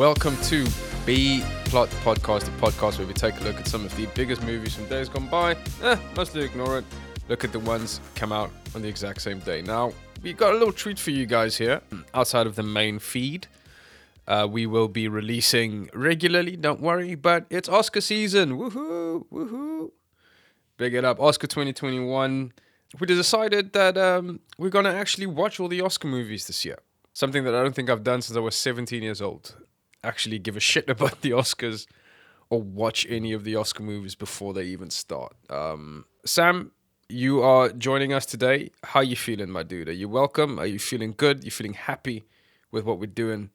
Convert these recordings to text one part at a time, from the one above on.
Welcome to B-Plot Podcast, a podcast where we take a look at some of the biggest movies from days gone by. Mostly ignore it. Look at the ones come out on the exact same day. Now, we've got a little treat for you guys here. Outside of the main feed, we will be releasing regularly, don't worry, but it's Oscar season. Woohoo, woohoo. Big it up. Oscar 2021. We decided that we're going to actually watch all the Oscar movies this year. Something that I don't think I've done since I was 17 years old. Actually give a shit about the Oscars or watch any of the Oscar movies before they even start. Sam, you are joining us today. How you feeling, my dude? Are you welcome? Are you feeling good? Are you feeling happy with what we're doing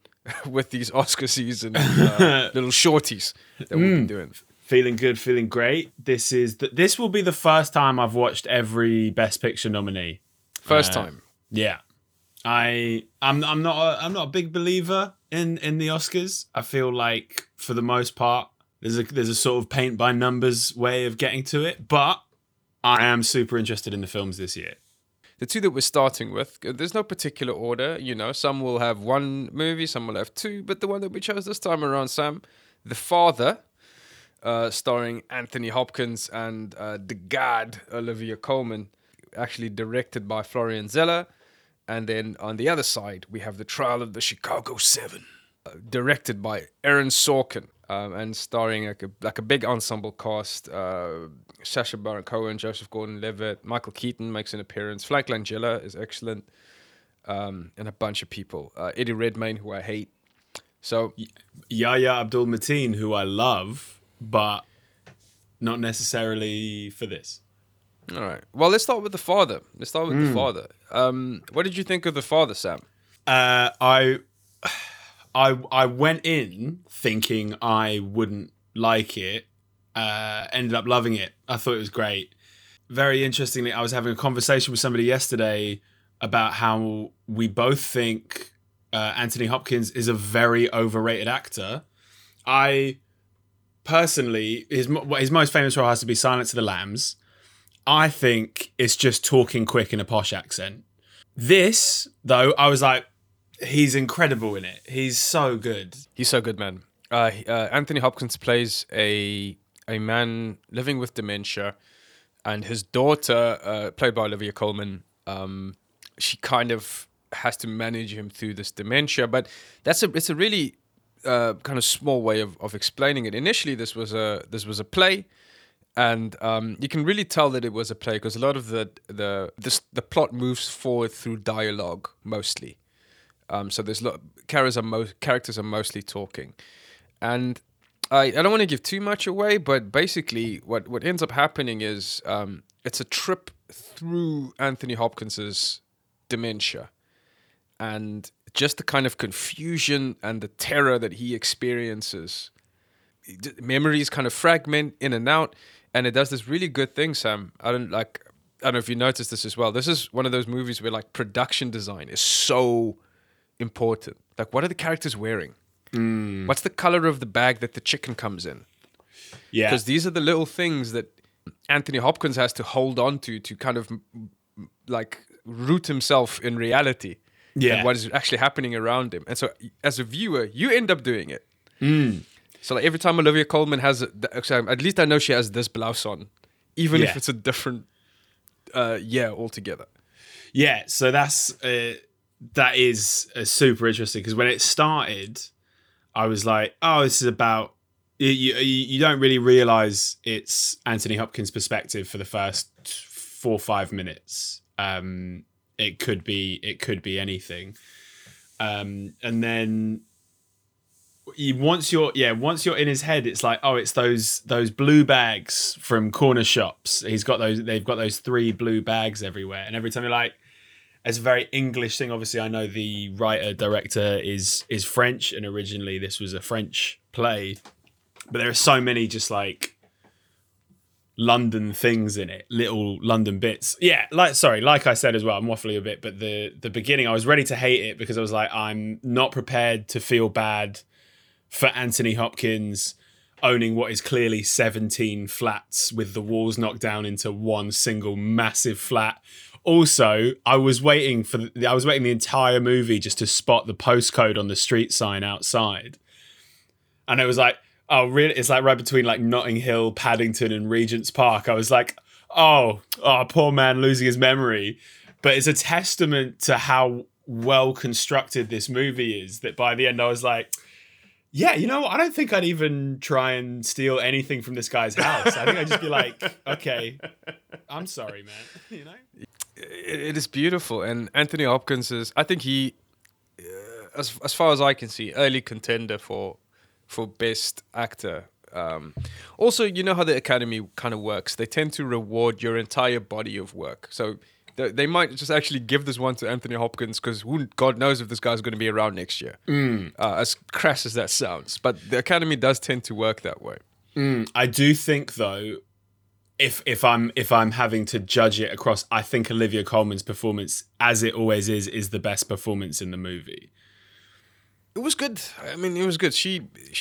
with these Oscar season little shorties that we've been doing? Feeling good, feeling great. This will be the first time I've watched every Best Picture nominee. First time. Yeah. I'm not a big believer in the Oscars. I feel like for the most part there's a sort of paint by numbers way of getting to it, but I am super interested in the films this year. The two that we're starting with, there's no particular order, you know, some will have one movie, some will have two, but the one that we chose this time around, Sam, The Father, starring Anthony Hopkins and the god Olivia Colman, actually directed by Florian Zeller. And then on the other side, we have The Trial of the Chicago 7, directed by Aaron Sorkin, and starring like a big ensemble cast. Sacha Baron Cohen, Joseph Gordon-Levitt, Michael Keaton makes an appearance. Frank Langella is excellent, and a bunch of people. Eddie Redmayne, who I hate. So Yahya Abdul-Mateen, who I love, but not necessarily for this. All right. Well, let's start with The Father. The Father. What did you think of The Father, Sam? I went in thinking I wouldn't like it. Ended up loving it. I thought it was great. Very interestingly, I was having a conversation with somebody yesterday about how we both think Anthony Hopkins is a very overrated actor. I personally, his most famous role has to be Silence of the Lambs. I think it's just talking quick in a posh accent. This, though, I was like, he's incredible in it. He's so good. He's so good, man. Anthony Hopkins plays a man living with dementia, and his daughter, played by Olivia Colman, she kind of has to manage him through this dementia. But it's a really kind of small way of explaining it. Initially, this was a play. And you can really tell that it was a play because a lot of the plot moves forward through dialogue mostly. So there's characters are mostly talking, and I don't want to give too much away, but basically what ends up happening is it's a trip through Anthony Hopkins's dementia, and just the kind of confusion and the terror that he experiences. Memories kind of fragment in and out. And it does this really good thing, Sam. I don't know if you noticed this as well. This is one of those movies where like production design is so important. Like, what are the characters wearing? What's the color of the bag that the chicken comes in? Yeah. Because these are the little things that Anthony Hopkins has to hold on to kind of like root himself in reality. Yeah. And what is actually happening around him. And so as a viewer, you end up doing it. So like every time Olivia Colman has, at least I know she has this blouse on, even if it's a different year altogether. Yeah, so that is super interesting because when it started, I was like, oh, this is about, you don't really realize it's Anthony Hopkins' perspective for the first 4 or 5 minutes. It could be anything, and then. Once you're in his head, it's like, oh, it's those blue bags from corner shops. They've got those 3 blue bags everywhere, and every time you're like, it's a very English thing. Obviously, I know the writer director is French, and originally this was a French play, but there are so many just like London things in it, little London bits. Yeah, like I said as well, I'm waffling a bit, but the beginning, I was ready to hate it because I was like, I'm not prepared to feel bad for Anthony Hopkins owning what is clearly 17 flats with the walls knocked down into one single massive flat. Also, I was waiting the entire movie just to spot the postcode on the street sign outside. and it was like, oh, really? It's like right between like Notting Hill, Paddington, and Regent's Park. I was like, oh, poor man losing his memory. But it's a testament to how well constructed this movie is that by the end I was like, yeah, you know, I don't think I'd even try and steal anything from this guy's house. I think I'd just be like, okay, I'm sorry, man. You know, it is beautiful, and Anthony Hopkins is, I think he, as far as I can see, early contender for best actor. Also, you know how the Academy kind of works. They tend to reward your entire body of work. So they might just actually give this one to Anthony Hopkins because who God knows if this guy's going to be around next year. As crass as that sounds. But the Academy does tend to work that way. I do think, though, if I'm having to judge it across, I think Olivia Colman's performance, as it always is the best performance in the movie. It was good. I mean, it was good. She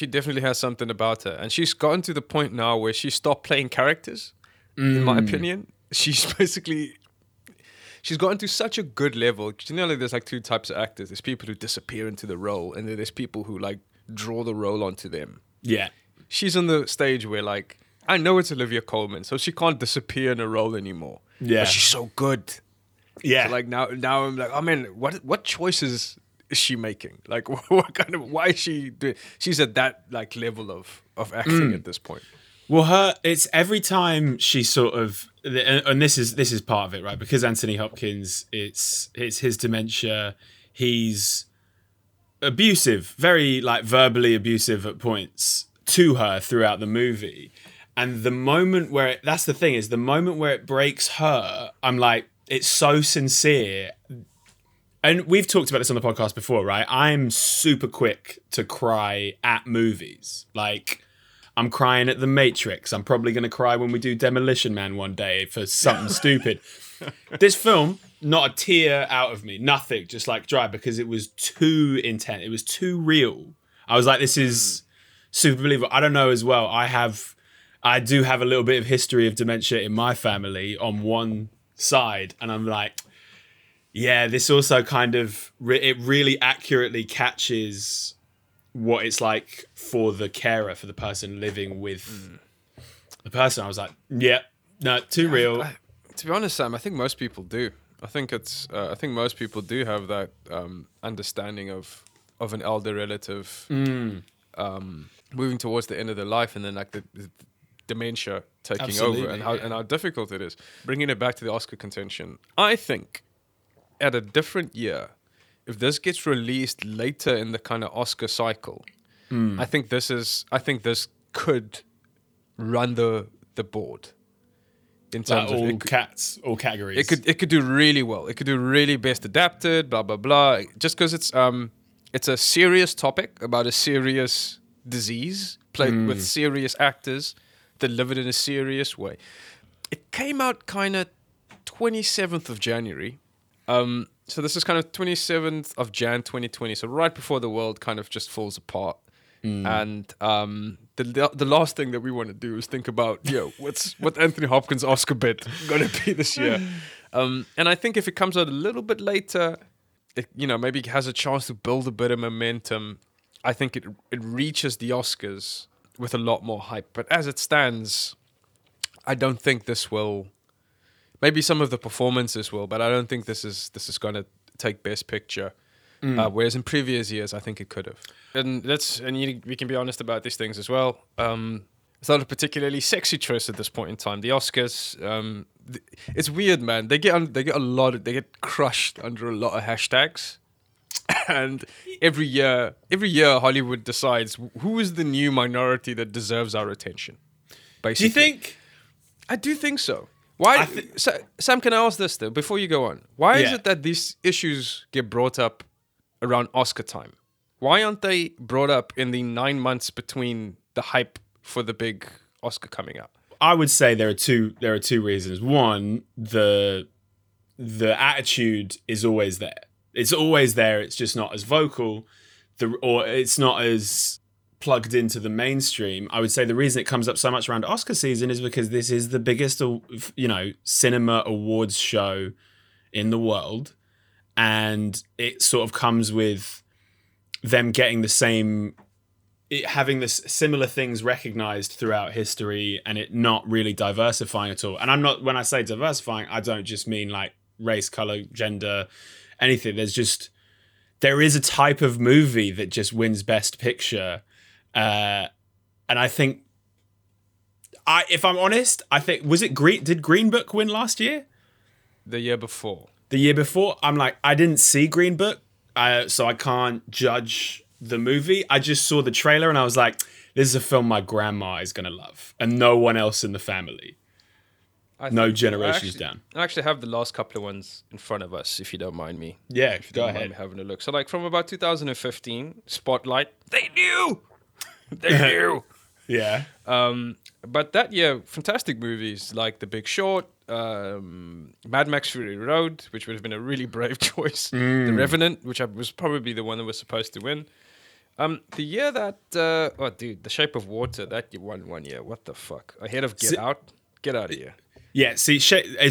definitely has something about her. And she's gotten to the point now where she stopped playing characters, in my opinion. She's gotten to such a good level. Generally, there's like two types of actors. There's people who disappear into the role, and then there's people who like draw the role onto them. Yeah. She's on the stage where like, I know it's Olivia Colman, so she can't disappear in a role anymore. Yeah. But she's so good. Yeah. So like now I'm like, oh man, what choices is she making? Like why is she doing? She's at that like level of acting at this point. Well, it's every time she sort of, and this is part of it, right? Because Anthony Hopkins, it's his dementia. He's abusive, very like verbally abusive at points to her throughout the movie. And the moment where that's the thing is the moment where it breaks her, I'm like, it's so sincere. And we've talked about this on the podcast before, right? I'm super quick to cry at movies. Like, I'm crying at The Matrix. I'm probably going to cry when we do Demolition Man one day for something stupid. This film, not a tear out of me. Nothing, just like dry, because it was too intense. It was too real. I was like, this is super believable. I don't know as well. I do have a little bit of history of dementia in my family on one side. And I'm like, yeah, this also kind of, it really accurately catches what it's like for the carer, for the person living with the person. I was like, yeah, no, too real. To be honest, Sam, I think most people do. I think most people do have that understanding of an elder relative moving towards the end of their life, and then like the dementia taking over, and how difficult it is. Bringing it back to the Oscar contention, I think, at a different year, if this gets released later in the kind of Oscar cycle, I think this could run the board in terms of all categories. It could do really well. It could do really best adapted, blah blah blah. Just because it's a serious topic about a serious disease played with serious actors delivered in a serious way. It came out kind of 27th of January. So this is kind of 27th of Jan 2020, so right before the world kind of just falls apart. And the last thing that we want to do is think about, what Anthony Hopkins' Oscar bid going to be this year. And I think if it comes out a little bit later, it, maybe has a chance to build a bit of momentum. I think it reaches the Oscars with a lot more hype. But as it stands, I don't think this will... Maybe some of the performances will, but I don't think this is going to take Best Picture. Whereas in previous years, I think it could have. And we can be honest about these things as well. It's not a particularly sexy choice at this point in time. The Oscars, it's weird, man. They get crushed under a lot of hashtags. And every year Hollywood decides who is the new minority that deserves our attention. Basically, do you think? I do think so. Why, Sam, can I ask this though, before you go on? Why is it that these issues get brought up around Oscar time? Why aren't they brought up in the 9 months between the hype for the big Oscar coming up? I would say there are two reasons. One, the attitude is always there. It's always there. It's just not as vocal, or it's not as plugged into the mainstream. I would say the reason it comes up so much around Oscar season is because this is the biggest, cinema awards show in the world, and it sort of comes with them getting the same having this similar things recognized throughout history and it not really diversifying at all. And I'm not, when I say diversifying, I don't just mean like race, color, gender, anything. There's just, there is a type of movie that just wins Best Picture. And I think, if I'm honest, I think, was it did Green Book win last year? The year before. The year before. I'm like, I didn't see Green Book, so I can't judge the movie. I just saw the trailer and I was like, this is a film my grandma is going to love and no one else in the family. No generations down. I actually have the last couple of ones in front of us, if you don't mind me. Yeah, if you go ahead. Having a look. So like from about 2015, Spotlight, they knew! They knew! Yeah. But that year, fantastic movies like The Big Short, Mad Max Fury Road, which would have been a really brave choice, The Revenant, which was probably the one that was supposed to win. The year that, The Shape of Water, that won one year. What the fuck? Ahead of Get Out? Get out of here. Yeah, see,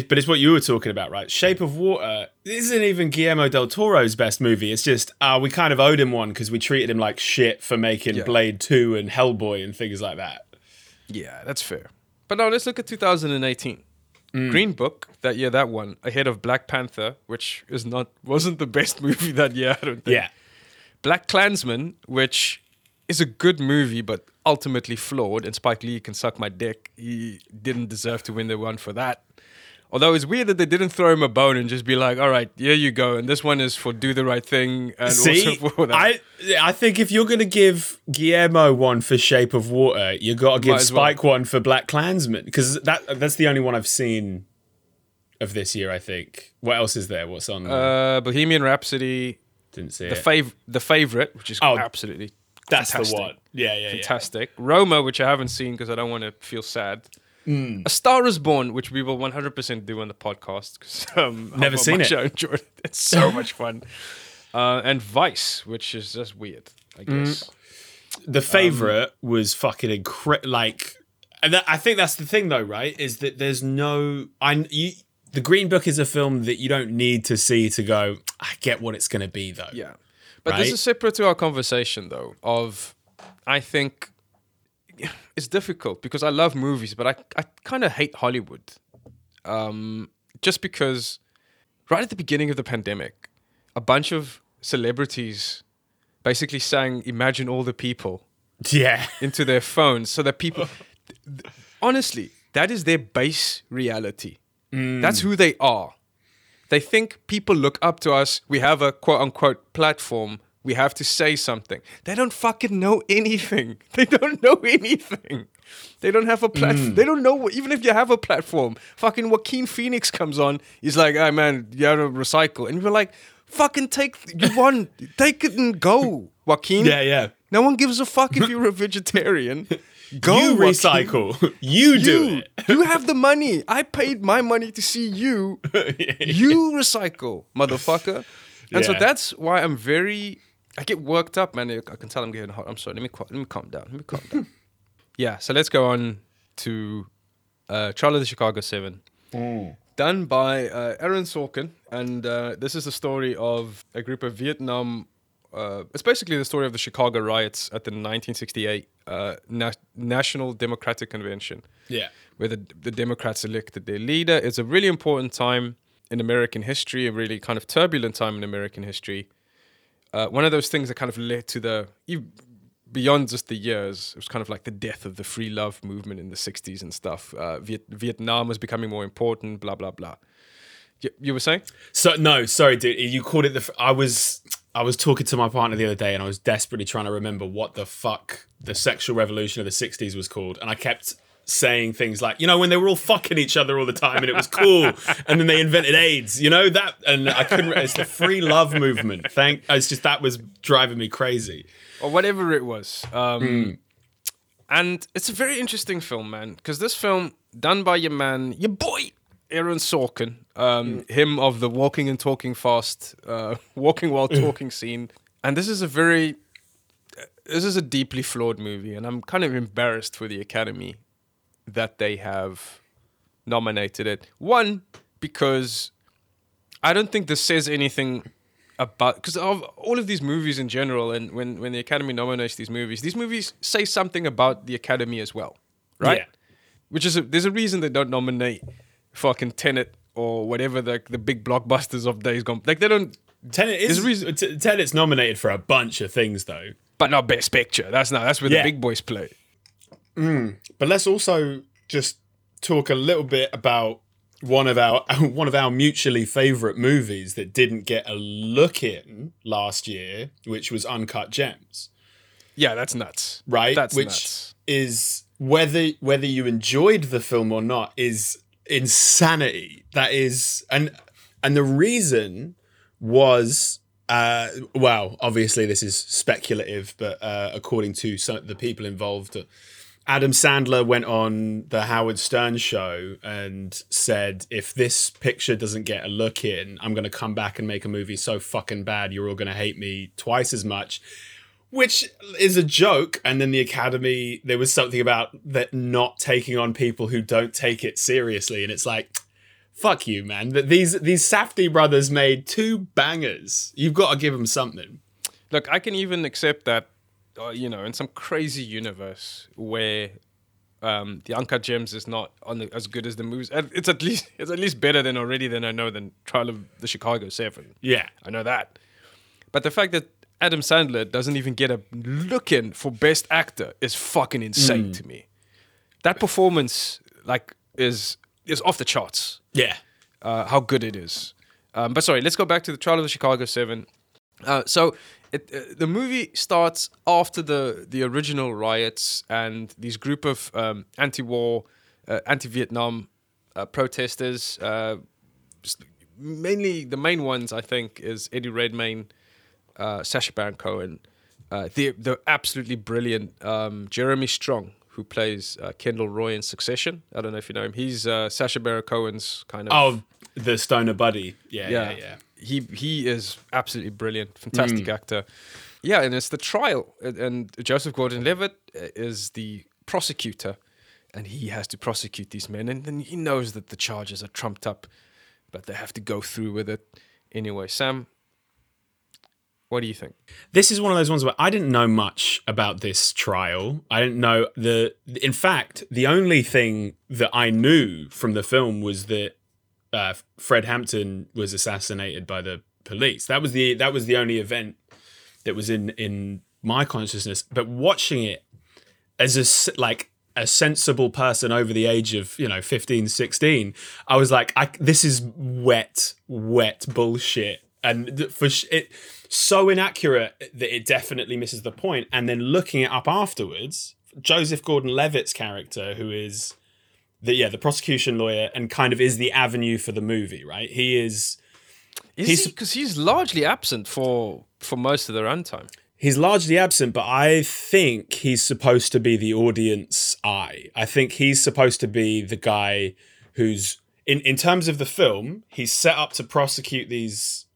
but it's what you were talking about, right? Shape of Water isn't even Guillermo del Toro's best movie. It's just, we kind of owed him one because we treated him like shit for making Blade II and Hellboy and things like that. Yeah, that's fair. But now let's look at 2018. Green Book, that year, that one, ahead of Black Panther, which wasn't the best movie that year, I don't think. Yeah. BlacKkKlansman, which is a good movie, but ultimately flawed, and Spike Lee can suck my dick. He didn't deserve to win the one for that. Although it's weird that they didn't throw him a bone and just be like, all right, here you go. And this one is for Do the Right Thing. And also for that. I think if you're going to give Guillermo one for Shape of Water, you got to give Spike one for BlacKkKlansman. Because that's the only one I've seen of this year, I think. What else is there? What's on there? Bohemian Rhapsody. Didn't see it. The Favourite, which is absolutely fantastic. That's the one. Yeah. Fantastic. Yeah. Roma, which I haven't seen because I don't want to feel sad. A Star Is Born, which we will 100% do on the podcast because never seen it. I enjoyed it. It's so much fun. And Vice, which is just weird, I guess. The Favourite was fucking incredible. Like, I think that's the thing, though, right? Is that there's no. The Green Book is a film that you don't need to see to go. I get what it's going to be, though. Yeah, but right? This is separate to our conversation, though. I think. It's difficult because I love movies, but I kind of hate Hollywood. Just because right at the beginning of the pandemic, a bunch of celebrities basically sang Imagine All the People into their phones so that people... honestly, that is their base reality. That's who they are. They think people look up to us. We have a quote-unquote platform. We have to say something. They don't fucking know anything. They don't know anything. They don't have a platform. They don't know, even if you have a platform. Fucking Joaquin Phoenix comes on. He's like, "Hey, man, you gotta recycle." And we're like, fucking you won. Take it and go, Joaquin. Yeah. No one gives a fuck if you're a vegetarian. Go, you recycle. You do it. You have the money. I paid my money to see you. You recycle, motherfucker. And so that's why I'm very... I get worked up, man. I can tell I'm getting hot. I'm sorry. Let me calm down. Yeah, so let's go on to Trial of the Chicago 7. Done by Aaron Sorkin. And this is the story of a group of Vietnam... it's basically the story of the Chicago riots at the 1968 National Democratic Convention. Yeah. Where the Democrats elected their leader. It's a really important time in American history, a really kind of turbulent time in American history. One of those things that kind of led to beyond just the years, it was kind of like the death of the free love movement in the 60s and stuff. Vietnam was becoming more important, blah, blah, blah. You were saying? So no, sorry, dude. You called it I was talking to my partner the other day and I was desperately trying to remember what the fuck the sexual revolution of the 60s was called. And I kept saying things like, when they were all fucking each other all the time and it was cool. And then they invented AIDS, that. And I couldn't, it's the free love movement. It's just that was driving me crazy. Or whatever it was. And it's a very interesting film, man. Because this film, done by your boy, Aaron Sorkin, him of the walking and talking fast, walking while talking scene. And this is a deeply flawed movie. And I'm kind of embarrassed for the Academy that they have nominated it. One, because I don't think this says anything about, because of all of these movies in general, and when the Academy nominates these movies say something about the Academy as well, right? Yeah. Which is, there's a reason they don't nominate fucking Tenet or whatever the big blockbusters of days gone. Like, they don't... Tenet's nominated for a bunch of things, though. But not Best Picture. That's where the big boys play. Mm. But let's also just talk a little bit about one of our mutually favourite movies that didn't get a look in last year, which was Uncut Gems. Yeah, that's nuts. Right? Is whether you enjoyed the film or not is insanity. That is, and the reason was, well, obviously this is speculative, but according to some of the people involved, Adam Sandler went on the Howard Stern show and said, if this picture doesn't get a look in, I'm going to come back and make a movie so fucking bad you're all going to hate me twice as much, which is a joke. And then the Academy, there was something about that not taking on people who don't take it seriously. And it's like, fuck you, man. These Safdie brothers made two bangers. You've got to give them something. Look, I can even accept that. You know, in some crazy universe where the Uncut Gems is not as good as the movies, it's at least better than Trial of the Chicago 7. Yeah, I know that. But the fact that Adam Sandler doesn't even get a look in for Best Actor is fucking insane to me. That performance, like, is off the charts. Yeah, how good it is. But sorry, let's go back to the Trial of the Chicago 7. The movie starts after the original riots, and these group of anti-war, anti-Vietnam protesters, mainly the main ones, I think, is Eddie Redmayne, Sacha Baron Cohen, the absolutely brilliant Jeremy Strong, who plays Kendall Roy in Succession. I don't know if you know him. He's Sacha Baron Cohen's kind of... Oh, the stoner buddy. Yeah. He is absolutely brilliant, fantastic actor. Yeah, and it's the trial. And Joseph Gordon-Levitt is the prosecutor, and he has to prosecute these men. And then he knows that the charges are trumped up, but they have to go through with it. Anyway, Sam, what do you think? This is one of those ones where I didn't know much about this trial. I didn't know in fact, the only thing that I knew from the film was that Fred Hampton was assassinated by the police. That was the only event that was in my consciousness. But watching it as a sensible person over the age of 15, 16, I was like, this is wet bullshit, and it's so inaccurate that it definitely misses the point. And then looking it up afterwards, Joseph Gordon-Levitt's character, who is the prosecution lawyer and kind of is the avenue for the movie, right? Is he? Because he's largely absent for most of the runtime. He's largely absent, but I think he's supposed to be the audience eye. I think he's supposed to be the guy who's, in terms of the film, he's set up to prosecute these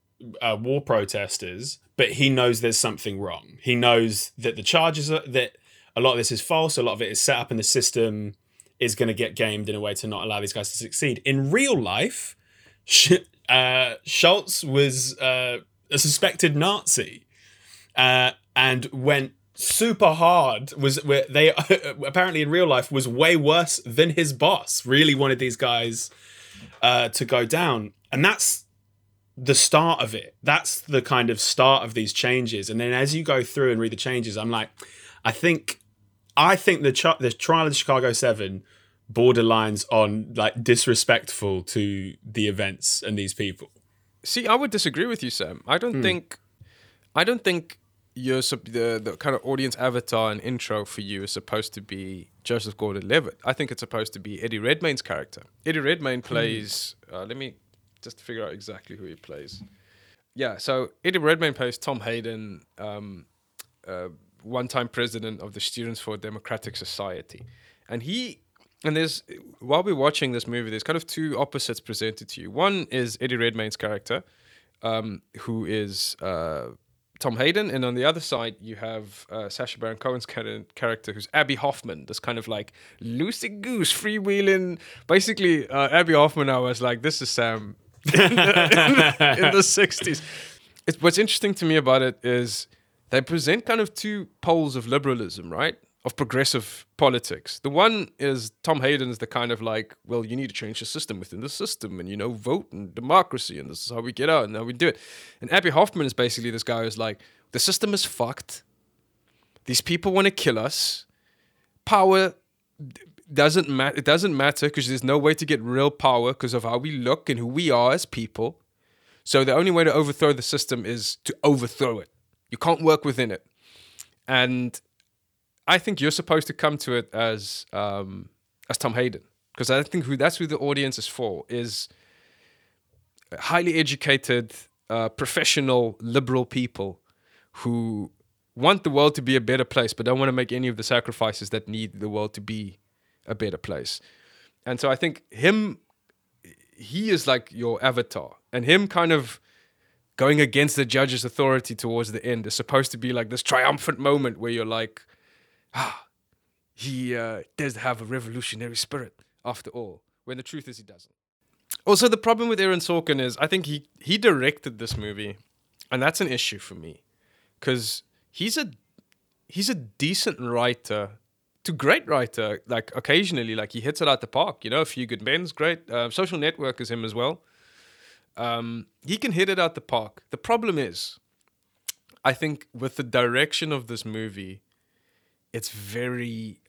war protesters, but he knows there's something wrong. He knows that the charges are, that a lot of this is false, a lot of it is set up in the system, is going to get gamed in a way to not allow these guys to succeed. In real life, Schultz was a suspected Nazi and went super hard. They apparently in real life was way worse than his boss. Really wanted these guys to go down. And that's the start of it. That's the kind of start of these changes. And then as you go through and read the changes, I'm like, I think the Trial of the Chicago 7 borderlines on disrespectful to the events and these people. See, I would disagree with you, Sam. I don't think the kind of audience avatar and intro for you is supposed to be Joseph Gordon-Levitt. I think it's supposed to be Eddie Redmayne's character. Eddie Redmayne plays... let me just figure out exactly who he plays. Yeah, so Eddie Redmayne plays Tom Hayden... one-time president of the Students for a Democratic Society. And there's, while we're watching this movie, there's kind of two opposites presented to you. One is Eddie Redmayne's character, who is Tom Hayden. And on the other side, you have Sacha Baron Cohen's character, who's Abbie Hoffman, this kind of like loosey-goose, freewheeling. Basically, Abbie Hoffman, I was like, this is Sam in the 60s. what's interesting to me about it is they present kind of two poles of liberalism, right? Of progressive politics. The one is Tom Hayden's, the kind of like, well, you need to change the system within the system, and, you know, vote and democracy, and this is how we get out and how we do it. And Abbie Hoffman is basically this guy who's like, the system is fucked. These people want to kill us. Power doesn't matter. It doesn't matter because there's no way to get real power because of how we look and who we are as people. So the only way to overthrow the system is to overthrow it. You can't work within it. And I think you're supposed to come to it as Tom Hayden, because I think that's who the audience is for, is highly educated, professional, liberal people who want the world to be a better place but don't want to make any of the sacrifices that need the world to be a better place. And so I think he is like your avatar, and him kind of going against the judge's authority towards the end is supposed to be like this triumphant moment where you're like, he does have a revolutionary spirit after all, when the truth is he doesn't. Also, the problem with Aaron Sorkin is I think he directed this movie, and that's an issue for me, because he's a decent writer to great writer. Like, occasionally, like, he hits it out the park. You know, A Few Good Men's great. Social Network is him as well. He can hit it out the park. The problem is, I think with the direction of this movie, it's very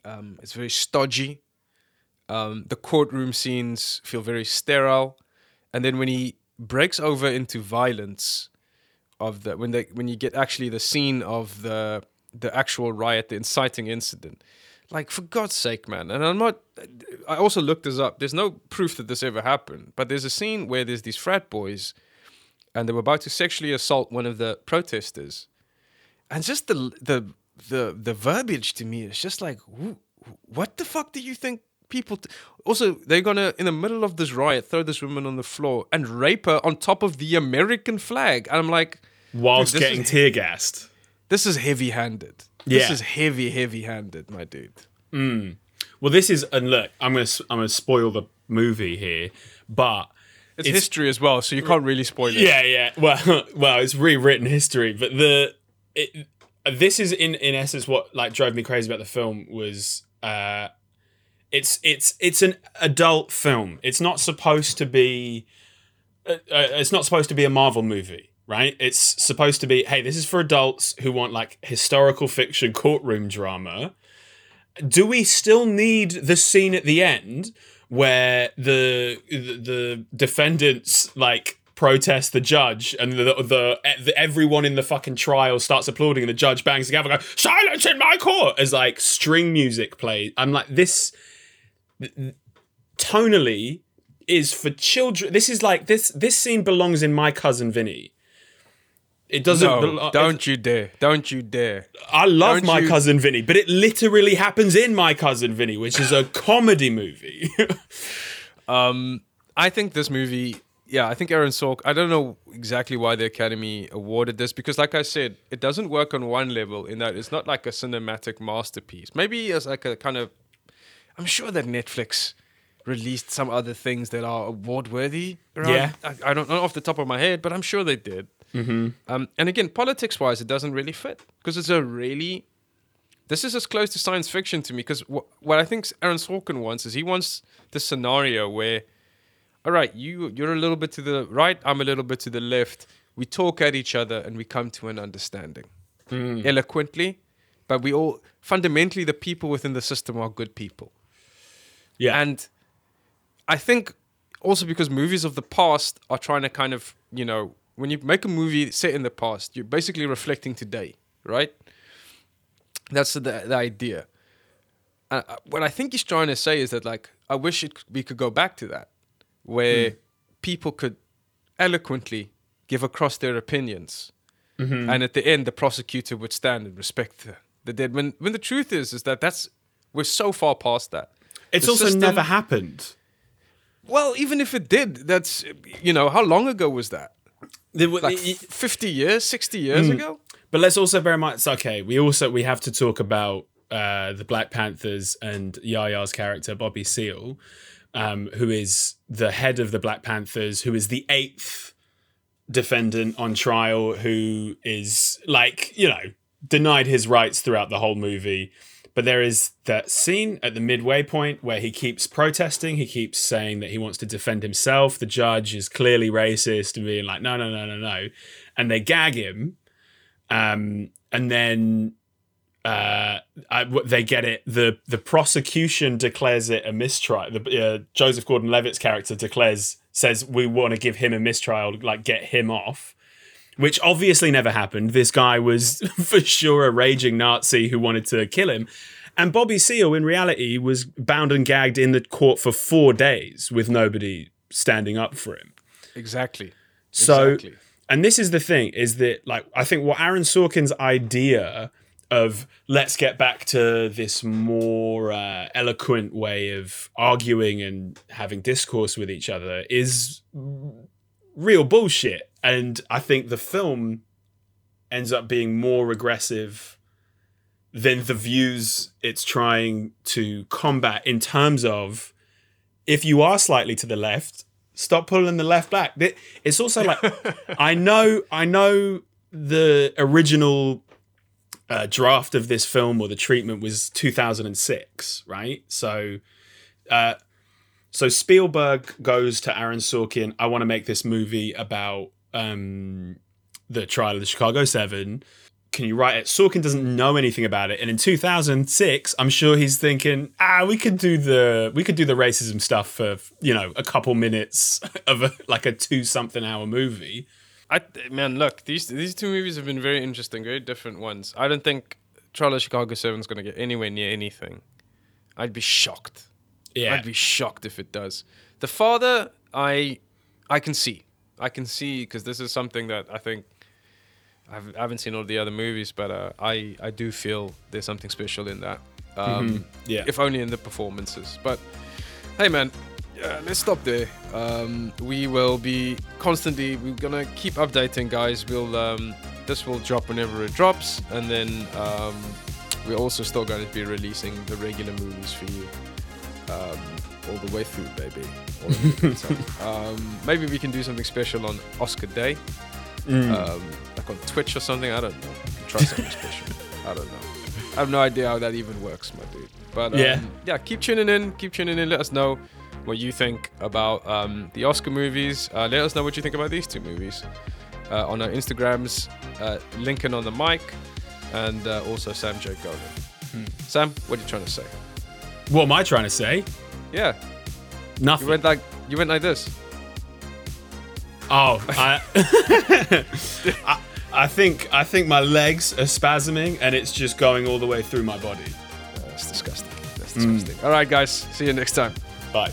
stodgy. The courtroom scenes feel very sterile, and then when he breaks over into violence, when you get actually the scene of the actual riot, the inciting incident, like, for God's sake, man. And I also looked this up. There's no proof that this ever happened, but there's a scene where there's these frat boys, and they were about to sexually assault one of the protesters, and just the verbiage to me is just like, what the fuck do you think people... Also, they're gonna, in the middle of this riot, throw this woman on the floor and rape her on top of the American flag. And I'm like... Whilst getting tear-gassed. This is heavy-handed. Yeah. This is heavy-handed, my dude. Mm. Well, this is... And look, I'm gonna spoil the movie here, but... It's history as well, so you can't really spoil it. Yeah. Well, it's rewritten history, but this is in essence what, like, drove me crazy about the film was it's an adult film. It's not supposed to be a Marvel movie, right? It's supposed to be, hey, this is for adults who want, like, historical fiction courtroom drama. Do we still need the scene at the end where the defendants, like, protest the judge, and the everyone in the fucking trial starts applauding, and the judge bangs the gavel, going, "Silence in my court!" as, like, string music plays. I'm like, this tonally is for children. This is like this scene belongs in My Cousin Vinny. It doesn't. Don't you dare! I love My Cousin Vinny, but it literally happens in My Cousin Vinny, which is a comedy movie. I think this movie. Yeah, I think Aaron Sorkin... I don't know exactly why the Academy awarded this, because, like I said, it doesn't work on one level in that it's not like a cinematic masterpiece. Maybe it's like a kind of... I'm sure that Netflix released some other things that are award-worthy. Right? Yeah. I don't know off the top of my head, but I'm sure they did. Mm-hmm. And again, politics-wise, it doesn't really fit, because it's a really... This is as close to science fiction to me, because what I think Aaron Sorkin wants is he wants this scenario where... All right, you're a little bit to the right, I'm a little bit to the left. We talk at each other and we come to an understanding. Mm. Eloquently, but we all... Fundamentally, the people within the system are good people. Yeah. And I think also because movies of the past are trying to kind of, you know... When you make a movie set in the past, you're basically reflecting today, right? That's the idea. What I think he's trying to say is that, like, I wish we could go back to that, where people could eloquently give across their opinions, mm-hmm. and at the end the prosecutor would stand and respect the dead. When the truth is that we're so far past that. It's the also system, never happened. Well, even if it did, that's, you know, how long ago was that? 50 years, 60 years ago. But let's also bear in mind, it's okay. We have to talk about the Black Panthers and Yahya's character Bobby Seale. Who is the head of the Black Panthers, who is the 8th defendant on trial who is, like, you know, denied his rights throughout the whole movie. But there is that scene at the midway point where he keeps protesting. He keeps saying that he wants to defend himself. The judge is clearly racist and being like, no. And they gag him. And then they get it. The prosecution declares it a mistrial. Joseph Gordon-Levitt's character says, we want to give him a mistrial, like get him off. Which obviously never happened. This guy was for sure a raging Nazi who wanted to kill him. And Bobby Seale, in reality, was bound and gagged in the court for 4 days with nobody standing up for him. Exactly. So, and this is the thing, is that, like, I think what Aaron Sorkin's idea of let's get back to this more eloquent way of arguing and having discourse with each other is real bullshit. And I think the film ends up being more regressive than the views it's trying to combat, in terms of, if you are slightly to the left, stop pulling the left back. It's also like, I know the original draft of this film, or the treatment, was 2006, right? So Spielberg goes to Aaron Sorkin, I want to make this movie about the trial of the Chicago 7. Can you write it? Sorkin doesn't know anything about it, and in 2006, I'm sure he's thinking, we could do the racism stuff for, you know, a couple minutes of a 2-something hour movie. Look, these two movies have been very interesting, very different ones. I don't think Trial of Chicago 7 is going to get anywhere near anything. I'd be shocked. Yeah, I'd be shocked if it does. The Father, I can see, because this is something that I think, I haven't seen all the other movies, but I do feel there's something special in that. Yeah. If only in the performances. But hey, man, let's stop there. We will be we're going to keep updating, guys. This will drop whenever it drops. And then we're also still going to be releasing the regular movies for you. All the way through, baby. All the way through. Maybe we can do something special on Oscar Day, like on Twitch or something. I don't know. Try something special. I don't know. I have no idea how that even works, my dude. But yeah, keep tuning in. Let us know what you think about the Oscar movies. Let us know what you think about these two movies on our Instagrams, Lincoln on the Mic, and also Sam J. Golden. Sam, what are you trying to say? What am I trying to say? Yeah. Nothing. You went like this. Oh, I think my legs are spasming and it's just going all the way through my body. That's disgusting. All right, guys. See you next time. Bye.